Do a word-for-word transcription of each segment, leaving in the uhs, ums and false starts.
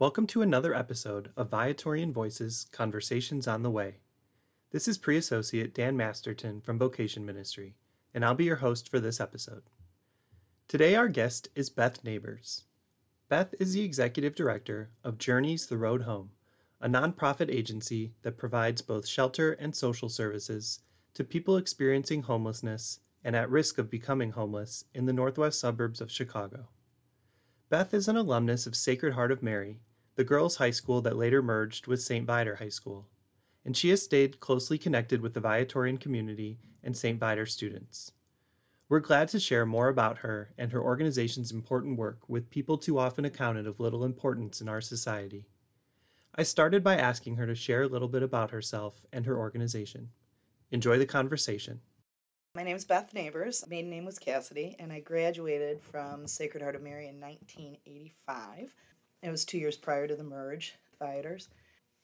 Welcome to another episode of Viatorian Voices Conversations on the Way. This is Pre-Associate Dan Masterton from Vocation Ministry, and I'll be your host for this episode. Today our guest is Beth Neighbors. Beth is the Executive Director of Journeys the Road Home, a nonprofit agency that provides both shelter and social services to people experiencing homelessness and at risk of becoming homeless in the northwest suburbs of Chicago. Beth is an alumnus of Sacred Heart of Mary, the girls' high school that later merged with Saint Viator High School, and she has stayed closely connected with the Viatorian community and Saint Bider students. We're glad to share more about her and her organization's important work with people too often accounted of little importance in our society. I started by asking her to share a little bit about herself and her organization. Enjoy the conversation. My name is Beth Neighbors. My maiden name was Cassidy, and I graduated from Sacred Heart of Mary in nineteen eighty-five. It was two years prior to the merge, Theaters.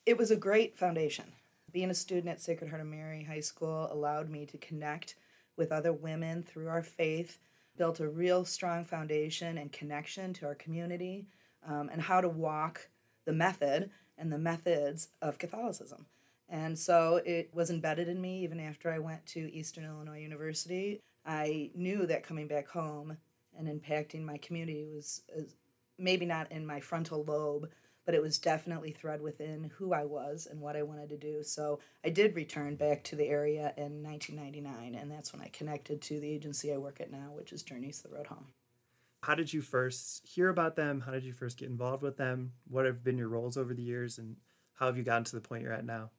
It was a great foundation. Being a student at Sacred Heart of Mary High School allowed me to connect with other women through our faith, built a real strong foundation and connection to our community, um, and how to walk the method and the methods of Catholicism. And so it was embedded in me even after I went to Eastern Illinois University. I knew that coming back home and impacting my community was, was maybe not in my frontal lobe, but it was definitely thread within who I was and what I wanted to do. So I did return back to the area in nineteen ninety-nine, and that's when I connected to the agency I work at now, which is Journeys the Road Home. How did you first hear about them? How did you first get involved with them? What have been your roles over the years, and how have you gotten to the point you're at now?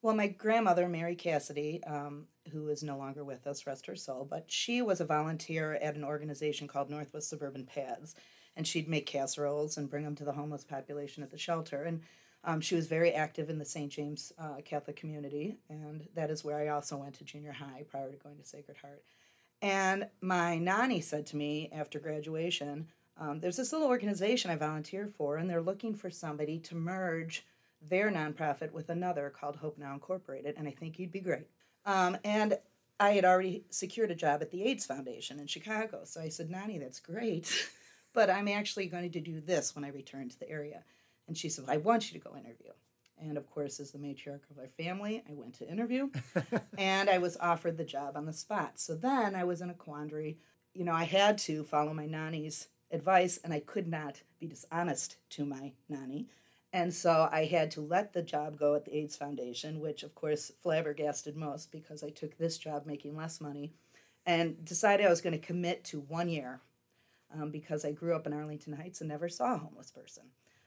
Well, my grandmother, Mary Cassidy, um, who is no longer with us, rest her soul, but she was a volunteer at an organization called Northwest Suburban Pads, and she'd make casseroles and bring them to the homeless population at the shelter. And um, she was very active in the Saint James uh, Catholic community, and that is where I also went to junior high prior to going to Sacred Heart. And my nanny said to me after graduation, um, there's this little organization I volunteer for, and they're looking for somebody to merge their nonprofit with another called Hope Now Incorporated, and I think you'd be great. Um, and I had already secured a job at the AIDS Foundation in Chicago, so I said, Nanny, that's great, but I'm actually going to do this when I return to the area. And she said, well, I want you to go interview. And, of course, as the matriarch of our family, I went to interview, and I was offered the job on the spot. So then I was in a quandary. You know, I had to follow my nanny's advice, and I could not be dishonest to my nanny. And so I had to let the job go at the AIDS Foundation, which, of course, flabbergasted most because I took this job making less money and decided I was going to commit to one year um, because I grew up in Arlington Heights and never saw a homeless person.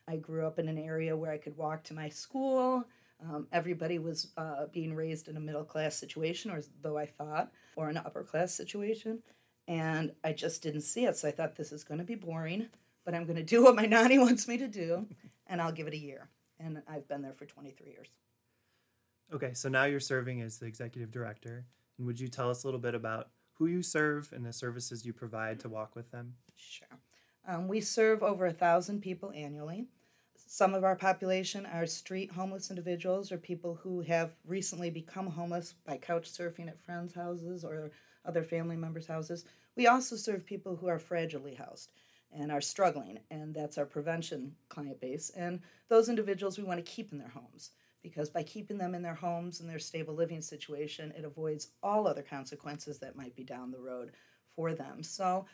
I grew up in an area where I could walk to my school. Um, everybody was uh, being raised in a middle-class situation, or though I thought, or an upper-class situation. And I just didn't see it, so I thought this is going to be boring, but I'm going to do what my nanny wants me to do. And I'll give it a year. And I've been there for twenty-three years. Okay, so now you're serving as the executive director. And would you tell us a little bit about who you serve and the services you provide to walk with them? Sure. Um, we serve over one thousand people annually. Some of our population are street homeless individuals or people who have recently become homeless by couch surfing at friends' houses or other family members' houses. We also serve people who are fragilely housed and are struggling, and that's our prevention client base. And those individuals we want to keep in their homes, because by keeping them in their homes and their stable living situation, it avoids all other consequences that might be down the road for them. So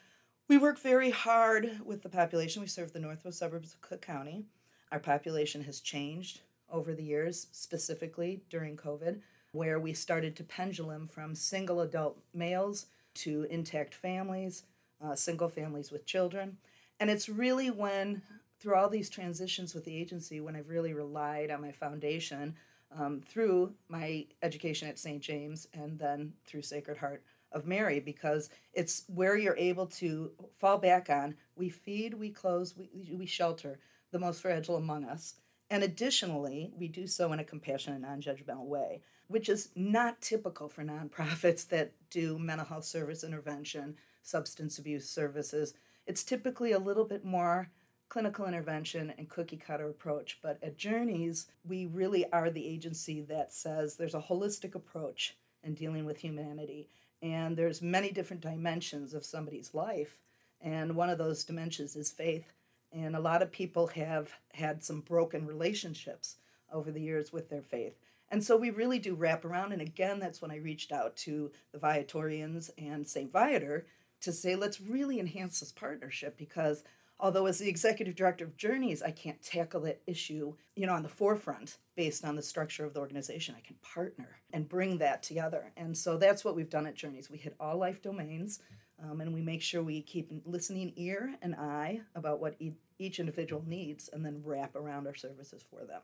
we work very hard with the population. We serve the northwest suburbs of Cook County. Our population has changed over the years, specifically during COVID, where we started to pendulum from single adult males to intact families, Uh, single families with children. And it's really when, through all these transitions with the agency, when I've really relied on my foundation um, through my education at Saint James and then through Sacred Heart of Mary, because it's where you're able to fall back on. We feed, we clothe, we, we shelter the most fragile among us. And additionally, we do so in a compassionate, non-judgmental way, which is not typical for nonprofits that do mental health service intervention, substance abuse services. It's typically a little bit more clinical intervention and cookie-cutter approach, but at Journeys, we really are the agency that says there's a holistic approach in dealing with humanity, and there's many different dimensions of somebody's life, and one of those dimensions is faith And a lot of people have had some broken relationships over the years with their faith. And so we really do wrap around. And again, that's when I reached out to the Viatorians and Saint Viator to say, let's really enhance this partnership, because although as the executive director of Journeys, I can't tackle that issue, you know, on the forefront based on the structure of the organization, I can partner and bring that together. And so that's what we've done at Journeys. We hit all life domains, um, and we make sure we keep a listening ear and eye about what e- each individual needs, and then wrap around our services for them.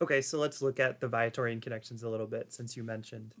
Okay, so let's look at the Viatorian connections a little bit, since you mentioned.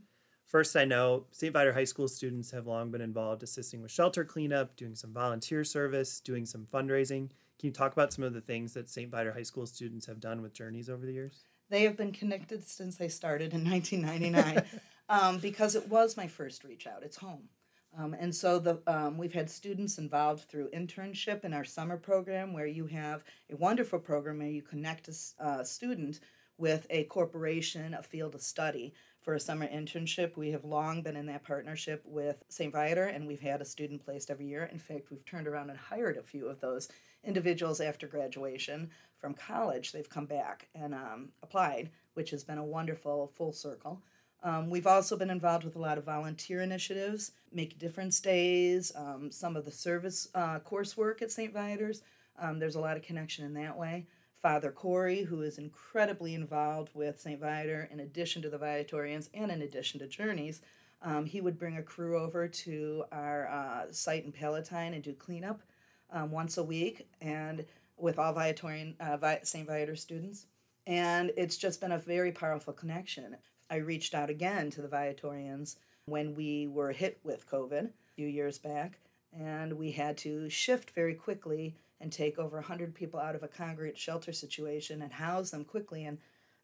First, I know Saint Viator High School students have long been involved assisting with shelter cleanup, doing some volunteer service, doing some fundraising. Can you talk about some of the things that Saint Viator High School students have done with Journeys over the years? They have been connected since they started in nineteen ninety-nine um, because it was my first reach out. It's home. Um, and so the um, we've had students involved through internship in our summer program, where you have a wonderful program where you connect a uh, student with a corporation, a field of study for a summer internship. We have long been in that partnership with Saint Viator, and we've had a student placed every year. In fact, we've turned around and hired a few of those individuals after graduation from college. They've come back and um, applied, which has been a wonderful full circle. Um, we've also been involved with a lot of volunteer initiatives, Make a Difference Days, um, some of the service uh, coursework at Saint Viator's. Um, there's a lot of connection in that way. Father Corey, who is incredibly involved with Saint Viator, in addition to the Viatorians and in addition to Journeys, um, he would bring a crew over to our uh, site in Palatine and do cleanup um, once a week, and with all Viatorian uh, Saint Viator students. And it's just been a very powerful connection. I reached out again to the Viatorians when we were hit with COVID a few years back, and we had to shift very quickly and take over one hundred people out of a congregate shelter situation and house them quickly. And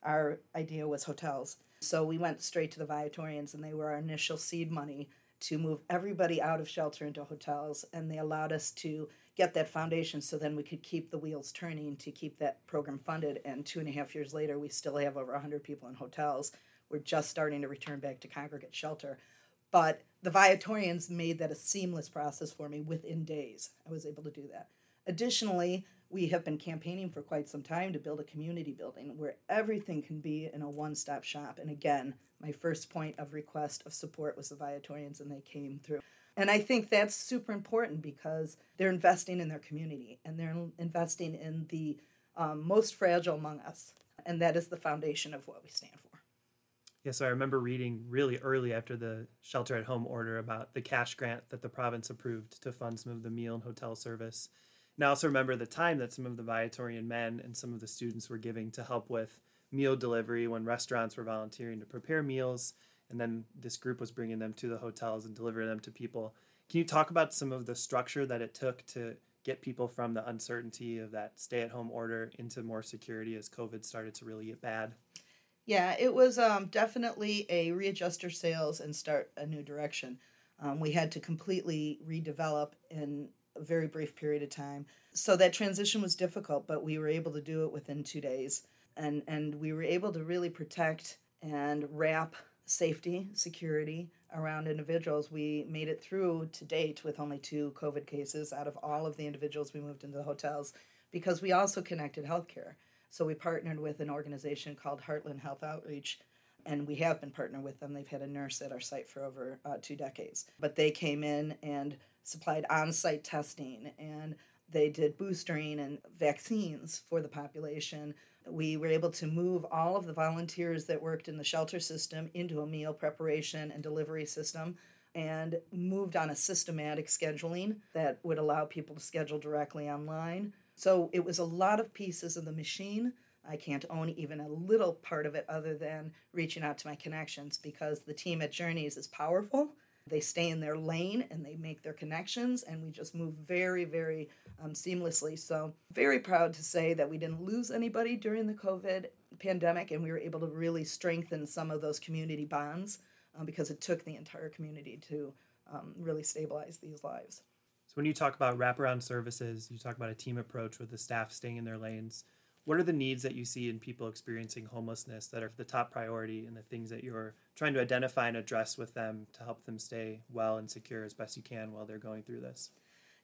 our idea was hotels. So we went straight to the Viatorians, and they were our initial seed money to move everybody out of shelter into hotels. And they allowed us to get that foundation, so then we could keep the wheels turning to keep that program funded. And two and a half years later, we still have over one hundred people in hotels. We're just starting to return back to congregate shelter. But the Viatorians made that a seamless process for me within days. I was able to do that. Additionally, we have been campaigning for quite some time to build a community building where everything can be in a one-stop shop. And again, my first point of request of support was the Viatorians, and they came through. And I think that's super important, because they're investing in their community, and they're investing in the um, most fragile among us. And that is the foundation of what we stand for. Yeah, so I remember reading really early after the shelter at home order about the cash grant that the province approved to fund some of the meal and hotel service. And I also remember the time that some of the Viatorian men and some of the students were giving to help with meal delivery when restaurants were volunteering to prepare meals, and then this group was bringing them to the hotels and delivering them to people. Can you talk about some of the structure that it took to get people from the uncertainty of that stay-at-home order into more security as COVID started to really get bad? Yeah, it was um, definitely a readjust your sails and start a new direction. Um, we had to completely redevelop and a very brief period of time. So that transition was difficult, but we were able to do it within two days. And and we were able to really protect and wrap safety, security around individuals. We made it through to date with only two COVID cases out of all of the individuals we moved into the hotels, because we also connected healthcare. So we partnered with an organization called Heartland Health Outreach, and we have been partnered with them. They've had a nurse at our site for over uh, two decades. But they came in and supplied on-site testing, and they did boostering and vaccines for the population. We were able to move all of the volunteers that worked in the shelter system into a meal preparation and delivery system, and moved on a systematic scheduling that would allow people to schedule directly online. So it was a lot of pieces of the machine. I can't own even a little part of it other than reaching out to my connections, because the team at Journeys is powerful. They stay in their lane and they make their connections, and we just move very, very um, seamlessly. So very proud to say that we didn't lose anybody during the COVID pandemic, and we were able to really strengthen some of those community bonds um, because it took the entire community to um, really stabilize these lives. So when you talk about wraparound services, you talk about a team approach with the staff staying in their lanes. What are the needs that you see in people experiencing homelessness that are the top priority, and the things that you're trying to identify and address with them to help them stay well and secure as best you can while they're going through this?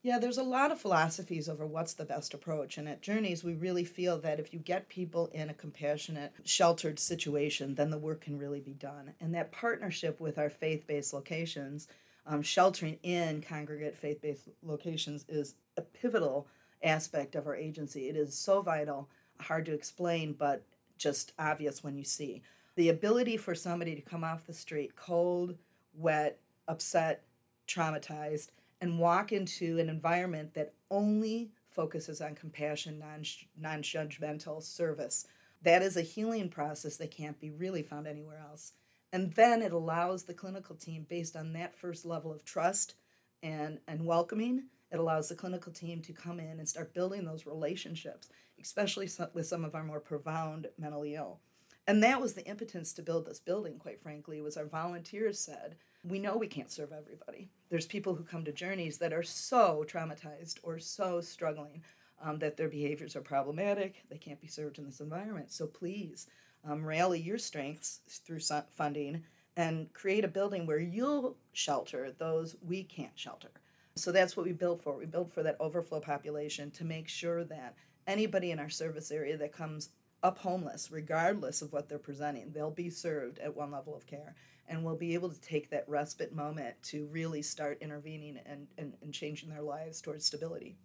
Yeah, there's a lot of philosophies over what's the best approach. And at Journeys, we really feel that if you get people in a compassionate, sheltered situation, then the work can really be done. And that partnership with our faith-based locations, um, sheltering in congregate faith-based locations, is a pivotal aspect of our agency. It is so vital, hard to explain, but just obvious when you see. The ability for somebody to come off the street cold, wet, upset, traumatized, and walk into an environment that only focuses on compassion, non, non-judgmental service. That is a healing process that can't be really found anywhere else. And then it allows the clinical team, based on that first level of trust and, and welcoming, it allows the clinical team to come in and start building those relationships, especially with some of our more profound mentally ill. And that was the impetus to build this building, quite frankly, was our volunteers said, we know we can't serve everybody. There's people who come to Journeys that are so traumatized or so struggling um, that their behaviors are problematic. They can't be served in this environment. So please um, rally your strengths through funding and create a building where you'll shelter those we can't shelter. So that's what we build for. We build for that overflow population to make sure that anybody in our service area that comes up homeless, regardless of what they're presenting, they'll be served at one level of care. And we'll be able to take that respite moment to really start intervening and, and, and changing their lives towards stability.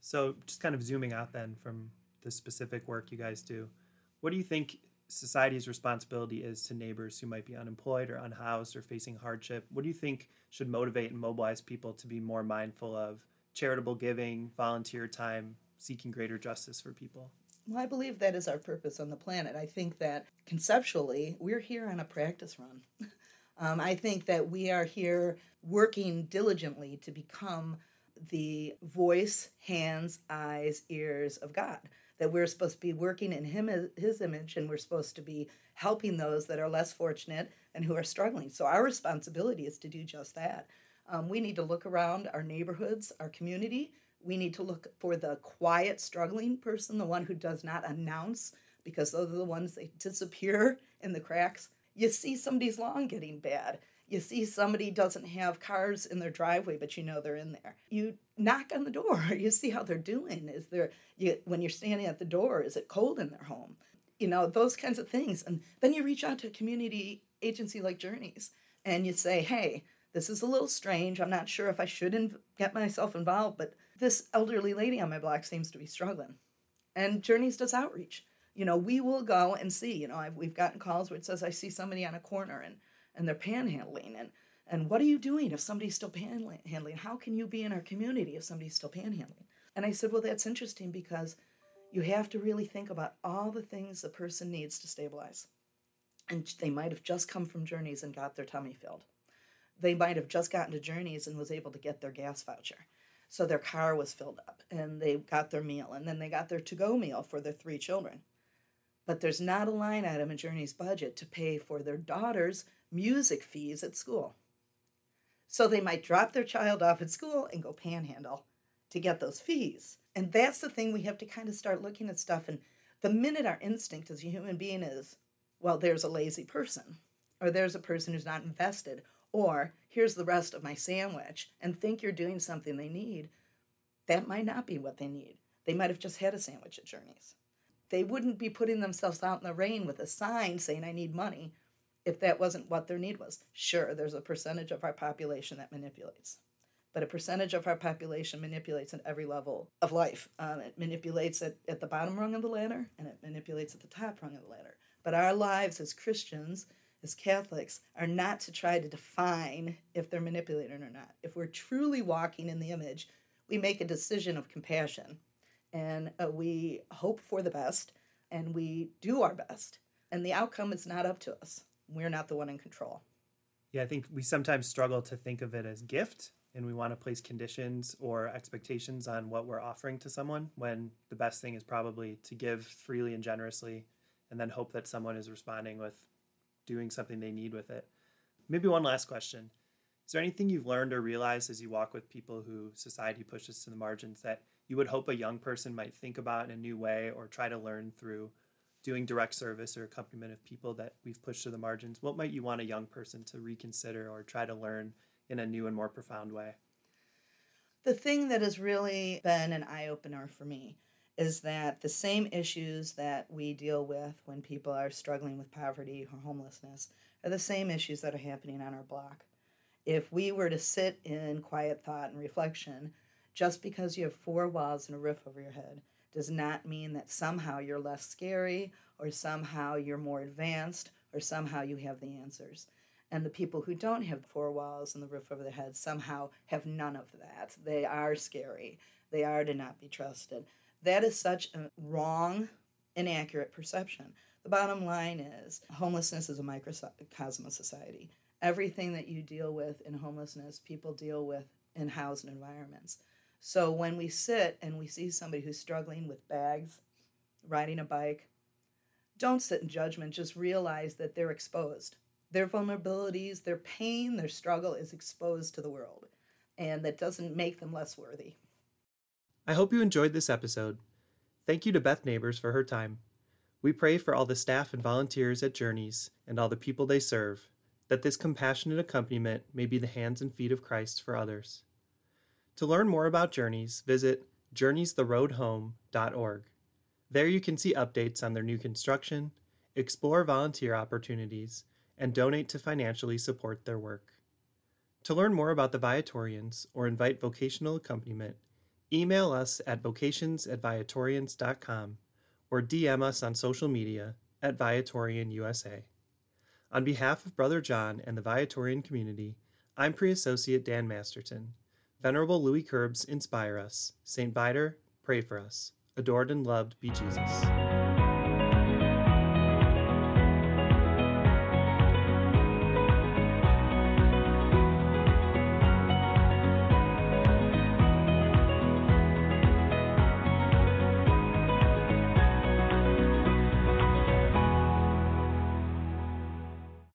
So just kind of zooming out then from the specific work you guys do, what do you think society's responsibility is to neighbors who might be unemployed or unhoused or facing hardship? What do you think should motivate and mobilize people to be more mindful of charitable giving, volunteer time, seeking greater justice for people? Well, I believe that is our purpose on the planet. I think that conceptually, we're here on a practice run. um, I think that we are here working diligently to become the voice, hands, eyes, ears of God, that we're supposed to be working in him, his image, and we're supposed to be helping those that are less fortunate and who are struggling. So our responsibility is to do just that. Um, we need to look around our neighborhoods, our community. We need to look for the quiet, struggling person, the one who does not announce, because those are the ones that disappear in the cracks. You see somebody's lawn getting bad. You see somebody doesn't have cars in their driveway, but you know they're in there. You knock on the door. You see how they're doing. Is there you, when you're standing at the door, is it cold in their home? You know, those kinds of things. And then you reach out to a community agency like Journeys, and you say, hey, this is a little strange. I'm not sure if I should inv- get myself involved, but this elderly lady on my block seems to be struggling. And Journeys does outreach. You know, we will go and see. You know, I've, we've gotten calls where it says, I see somebody on a corner and, and they're panhandling. And, and what are you doing if somebody's still panhandling? How can you be in our community if somebody's still panhandling? And I said, well, that's interesting because you have to really think about all the things the person needs to stabilize. And they might have just come from Journeys and got their tummy filled. They might have just gotten to Journeys and was able to get their gas voucher. So their car was filled up, and they got their meal, and then they got their to-go meal for their three children. But there's not a line item in Journeys' budget to pay for their daughter's music fees at school. So they might drop their child off at school and go panhandle to get those fees. And that's the thing, we have to kind of start looking at stuff. And the minute our instinct as a human being is, well, there's a lazy person, or there's a person who's not invested, or here's the rest of my sandwich, and think you're doing something they need, that might not be what they need. They might have just had a sandwich at Journeys. They wouldn't be putting themselves out in the rain with a sign saying, I need money, if that wasn't what their need was. Sure, there's a percentage of our population that manipulates, but a percentage of our population manipulates at every level of life. Um, it manipulates at, at the bottom rung of the ladder, and it manipulates at the top rung of the ladder. But our lives as Christians, as Catholics, are not to try to define if they're manipulated or not. If we're truly walking in the image, we make a decision of compassion, and uh, we hope for the best, and we do our best, and the outcome is not up to us. We're not the one in control. Yeah, I think we sometimes struggle to think of it as gift, and we want to place conditions or expectations on what we're offering to someone, when the best thing is probably to give freely and generously, and then hope that someone is responding with doing something they need with it. Maybe one last question. Is there anything you've learned or realized as you walk with people who society pushes to the margins that you would hope a young person might think about in a new way or try to learn through doing direct service or accompaniment of people that we've pushed to the margins? What might you want a young person to reconsider or try to learn in a new and more profound way? the thing that has really been an eye-opener for me is that the same issues that we deal with when people are struggling with poverty or homelessness are the same issues that are happening on our block. If we were to sit in quiet thought and reflection, just because you have four walls and a roof over your head does not mean that somehow you're less scary or somehow you're more advanced or somehow you have the answers. And the people who don't have four walls and the roof over their head somehow have none of that. They are scary. They are to not be trusted. That is such a wrong, inaccurate perception. The bottom line is homelessness is a microcosm of society. Everything that you deal with in homelessness, people deal with in housed environments. So when we sit and we see somebody who's struggling with bags, riding a bike, don't sit in judgment. Just realize that they're exposed. Their vulnerabilities, their pain, their struggle is exposed to the world, and that doesn't make them less worthy. I hope you enjoyed this episode. Thank you to Beth Neighbors for her time. We pray for all the staff and volunteers at Journeys and all the people they serve, that this compassionate accompaniment may be the hands and feet of Christ for others. To learn more about Journeys, visit journeys the road home dot org. There you can see updates on their new construction, explore volunteer opportunities, and donate to financially support their work. To learn more about the Viatorians or invite vocational accompaniment, email us at vocations at viatorians dot com or D M us on social media at Viatorian U S A. On behalf of Brother John and the Viatorian community, I'm Pre-Associate Dan Masterton. Venerable Louis Kerbs, inspire us. Saint Bider, pray for us. Adored and loved be Jesus.